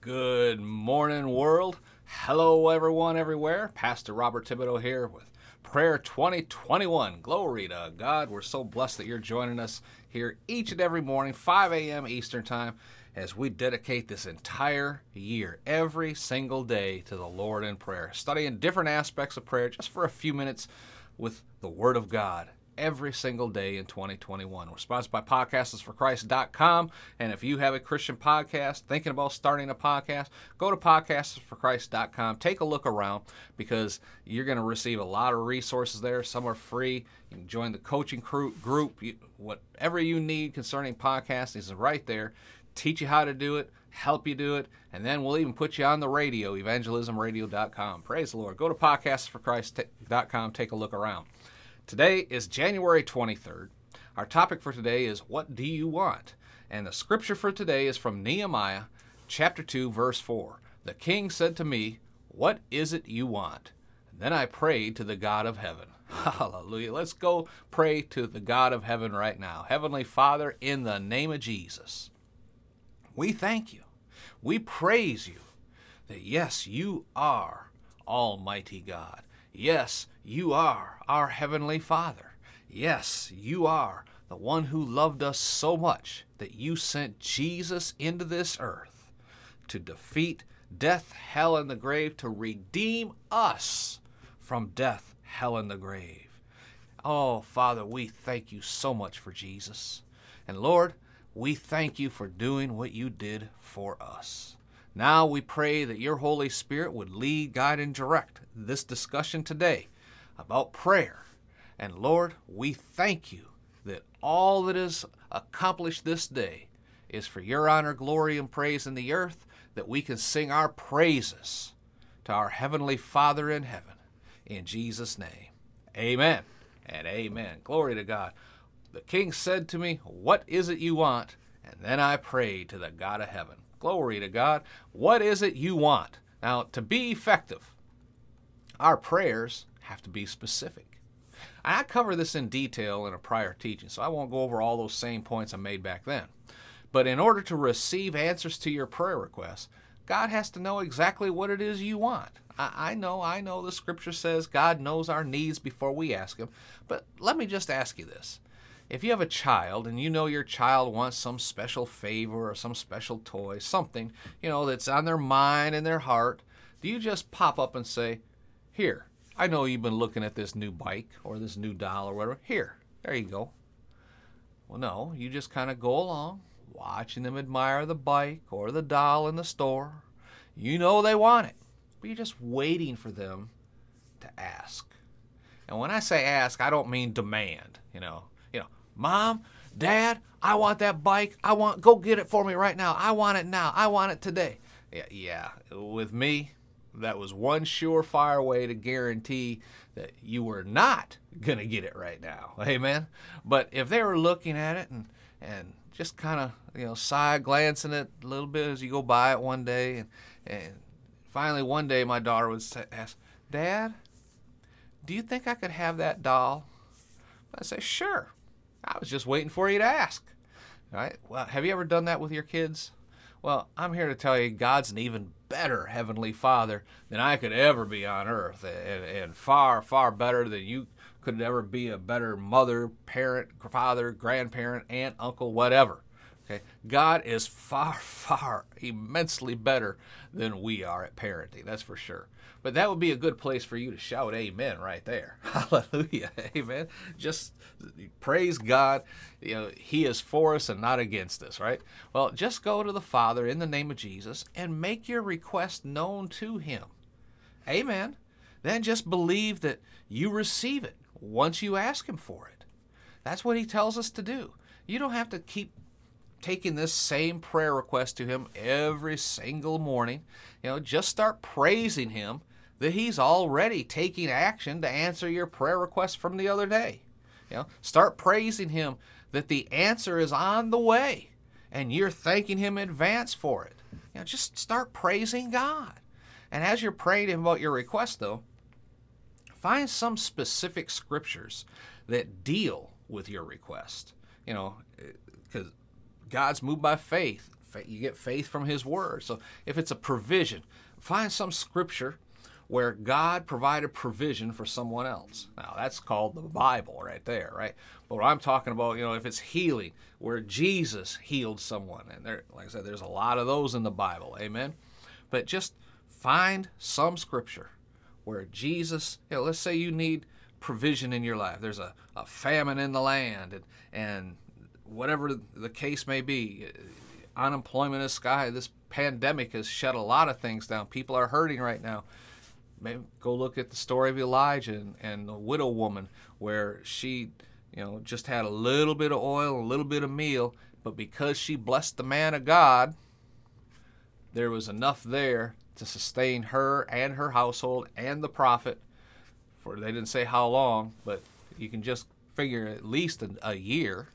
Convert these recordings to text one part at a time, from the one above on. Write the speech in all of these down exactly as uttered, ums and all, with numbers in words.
Good morning, world. Hello, everyone, everywhere. Pastor Robert Thibodeau here with Prayer twenty twenty-one. Glory to God. We're so blessed that you're joining us here each and every morning, five a.m. Eastern Time, as we dedicate this entire year, every single day, to the Lord in prayer, studying different aspects of prayer just for a few minutes with the Word of God. Every single day in twenty twenty-one. We're sponsored by podcasts for christ dot com, and if you have a Christian podcast, thinking about starting a podcast, go to podcasts for christ dot com. Take a look around, because you're going to receive a lot of resources there. Some are free. You can join the coaching crew, group. You, whatever you need concerning podcasting is right there. Teach you how to do it, help you do it, and then we'll even put you on the radio, evangelism radio dot com. Praise the Lord. Go to podcasts for christ dot com. Take a look around. Today is January twenty-third. Our topic for today is, what do you want? And the scripture for today is from Nehemiah chapter two, verse four. The king said to me, what is it you want? And then I prayed to the God of heaven. Hallelujah. Let's go pray to the God of heaven right now. Heavenly Father, in the name of Jesus, we thank you. We praise you that, yes, you are Almighty God. Yes, you are our Heavenly Father. Yes, you are the one who loved us so much that you sent Jesus into this earth to defeat death, hell, and the grave, to redeem us from death, hell, and the grave. Oh, Father, we thank you so much for Jesus. And Lord, we thank you for doing what you did for us. Now we pray that your Holy Spirit would lead, guide, and direct this discussion today about prayer. And Lord, we thank you that all that is accomplished this day is for your honor, glory, and praise in the earth, that we can sing our praises to our Heavenly Father in heaven. In Jesus' name, amen and amen. Glory to God. The king said to me, what is it you want? And then I prayed to the God of heaven. Glory to God. What is it you want? Now, to be effective, our prayers have to be specific. I covered this in detail in a prior teaching, so I won't go over all those same points I made back then. But in order to receive answers to your prayer requests, God has to know exactly what it is you want. I, I know, I know the scripture says God knows our needs before we ask him, but let me just ask you this. If you have a child and you know your child wants some special favor or some special toy, something, you know, that's on their mind and their heart, do you just pop up and say, here, I know you've been looking at this new bike or this new doll or whatever. Here, there you go. Well, no, you just kind of go along watching them admire the bike or the doll in the store. You know they want it, but you're just waiting for them to ask. And when I say ask, I don't mean demand, you know. Mom, Dad, I want that bike. I want, go get it for me right now. I want it now. I want it today. Yeah, yeah. With me, that was one surefire way to guarantee that you were not going to get it right now. Amen. But if they were looking at it and, and just kind of, you know, side glancing it a little bit as you go by it one day. And, and finally one day my daughter would ask, Dad, do you think I could have that doll? I'd say, sure. I was just waiting for you to ask. All right? Well, have you ever done that with your kids? Well, I'm here to tell you God's an even better Heavenly Father than I could ever be on earth, and, and far, far better than you could ever be a better mother, parent, father, grandparent, aunt, uncle, whatever. Okay? God is far, far immensely better than we are at parenting, that's for sure. But that would be a good place for you to shout amen right there. Hallelujah. Amen. Just praise God. You know, he is for us and not against us, right? Well, just go to the Father in the name of Jesus and make your request known to him. Amen. Then just believe that you receive it once you ask him for it. That's what he tells us to do. You don't have to keep taking this same prayer request to him every single morning. You know, just start praising him that he's already taking action to answer your prayer request from the other day. You know, start praising him that the answer is on the way and you're thanking him in advance for it. You know, just start praising God. And as you're praying him about your request, though, find some specific scriptures that deal with your request. You know, because God's moved by faith, You get faith from his word. So if it's a provision, find some scripture where God provided provision for someone else. Now, that's called the Bible right there, right? But what I'm talking about, you know, if it's healing, where Jesus healed someone. And there, like I said, there's a lot of those in the Bible, amen? But just find some scripture where Jesus, you know, let's say you need provision in your life. There's a, a famine in the land, and, and whatever the case may be, unemployment is sky. This pandemic has shut a lot of things down. People are hurting right now. Maybe go look at the story of Elijah and, and the widow woman, where she, you know, just had a little bit of oil, a little bit of meal, but because she blessed the man of God, there was enough there to sustain her and her household and the prophet for, they didn't say how long, but you can just figure at least a, a year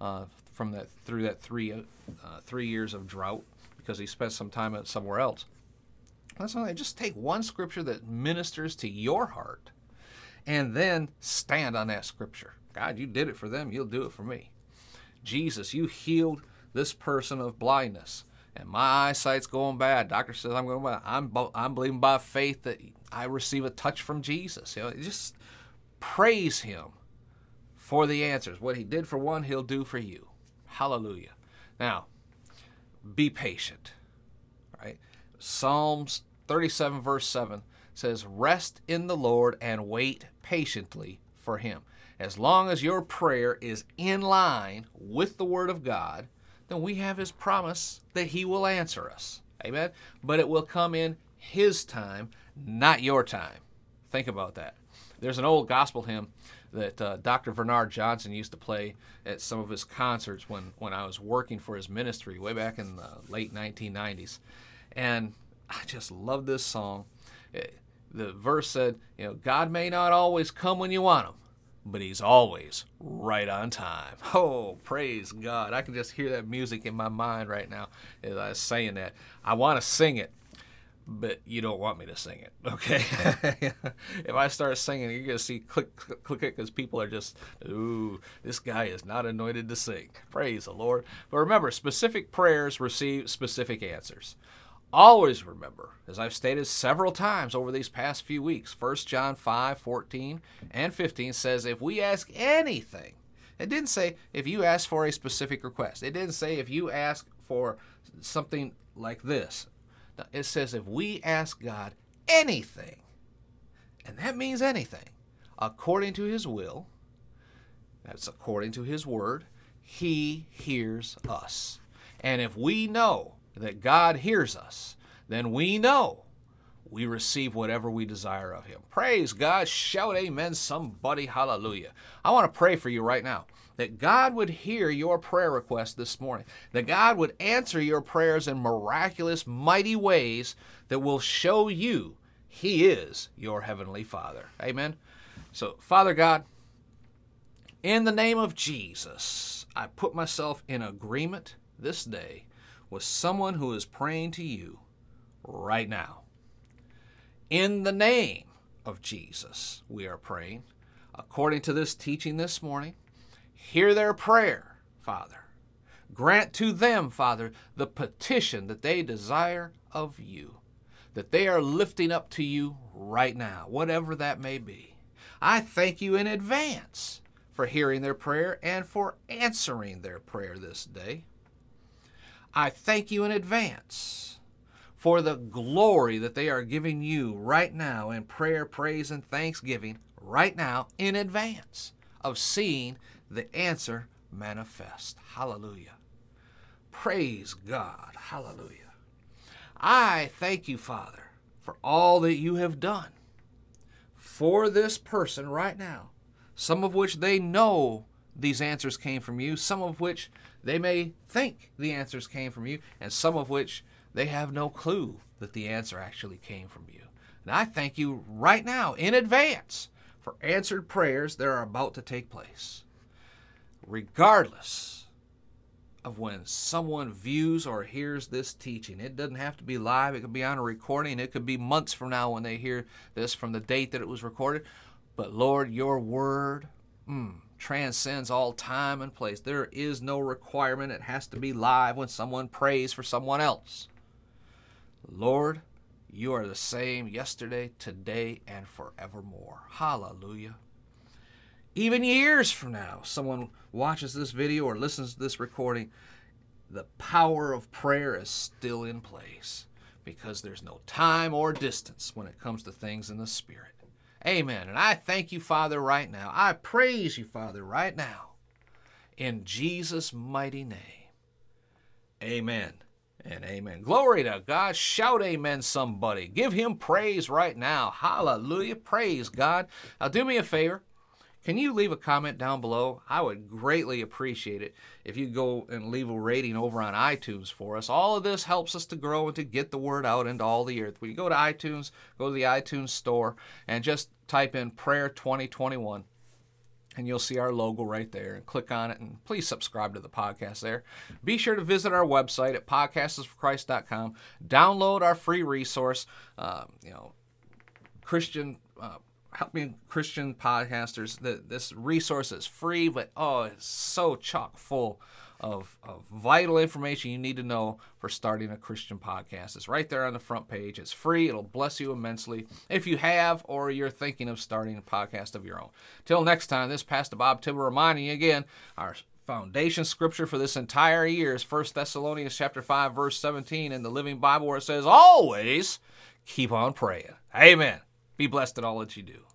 uh, from that through that three uh, three years of drought, because he spent some time somewhere else. That's why just take one scripture that ministers to your heart and then stand on that scripture. God, you did it for them. You'll do it for me. Jesus, you healed this person of blindness, and my eyesight's going bad. Doctor says I'm going bad. I'm, I'm believing by faith that I receive a touch from Jesus. You know, just praise him for the answers. What he did for one, he'll do for you. Hallelujah. Now, be patient, right? Psalms thirty-seven, verse seven says, "Rest in the Lord and wait patiently for him." As long as your prayer is in line with the word of God, then we have his promise that he will answer us. Amen? But it will come in his time, not your time. Think about that. There's an old gospel hymn that uh, Doctor Bernard Johnson used to play at some of his concerts when, when I was working for his ministry way back in the late nineteen nineties. And I just love this song. It, the verse said, you know, God may not always come when you want him, but he's always right on time. Oh, praise God. I can just hear that music in my mind right now as I was saying that. I want to sing it, but you don't want me to sing it, okay? If I start singing, you're going to see click, click, click, because people are just, ooh, this guy is not anointed to sing. Praise the Lord. But remember, specific prayers receive specific answers. Always remember, as I've stated several times over these past few weeks, First John five, fourteen, and fifteen says, if we ask anything, it didn't say if you ask for a specific request. It didn't say if you ask for something like this. No, it says if we ask God anything, and that means anything, according to his will, that's according to his word, he hears us. And if we know that God hears us, then we know we receive whatever we desire of him. Praise God. Shout amen, somebody. Hallelujah. I want to pray for you right now that God would hear your prayer request this morning, that God would answer your prayers in miraculous, mighty ways that will show you he is your heavenly Father. Amen. So, Father God, in the name of Jesus, I put myself in agreement this day with someone who is praying to you right now. In the name of Jesus, we are praying. According to this teaching this morning, hear their prayer, Father. Grant to them, Father, the petition that they desire of you, that they are lifting up to you right now, whatever that may be. I thank you in advance for hearing their prayer and for answering their prayer this day. I thank you in advance for the glory that they are giving you right now in prayer, praise, and thanksgiving right now in advance of seeing the answer manifest. Hallelujah. Praise God. Hallelujah. I thank you, Father, for all that you have done for this person right now, some of which they know these answers came from you, some of which they may think the answers came from you, and some of which they have no clue that the answer actually came from you. And I thank you right now in advance for answered prayers that are about to take place, regardless of when someone views or hears this teaching. It doesn't have to be live. It could be on a recording. It could be months from now when they hear this from the date that it was recorded. But Lord, your word, mm, transcends all time and place. There is no requirement. It has to be live when someone prays for someone else. Lord, you are the same yesterday, today, and forevermore. Hallelujah. Even years from now, someone watches this video or listens to this recording, the power of prayer is still in place because there's no time or distance when it comes to things in the Spirit. Amen. And I thank you, Father, right now. I praise you, Father, right now. In Jesus' mighty name. Amen and amen. Glory to God. Shout amen, somebody. Give him praise right now. Hallelujah. Praise God. Now do me a favor. Can you leave a comment down below? I would greatly appreciate it if you go and leave a rating over on iTunes for us. All of this helps us to grow and to get the word out into all the earth. When you go to iTunes, go to the iTunes store and just type in Prayer twenty twenty-one, and you'll see our logo right there. And click on it, and please subscribe to the podcast there. Be sure to visit our website at podcasts for christ dot com. Download our free resource, uh, you know, Christian uh helping Christian podcasters. The, this resource is free, but oh, it's so chock full of, of vital information you need to know for starting a Christian podcast. It's right there on the front page. It's free. It'll bless you immensely if you have or you're thinking of starting a podcast of your own. Till next time, this is Pastor Bob Tibble reminding you again, our foundation scripture for this entire year is First Thessalonians chapter five, verse seventeen in the Living Bible, where it says, always keep on praying. Amen. Be blessed at all that you do.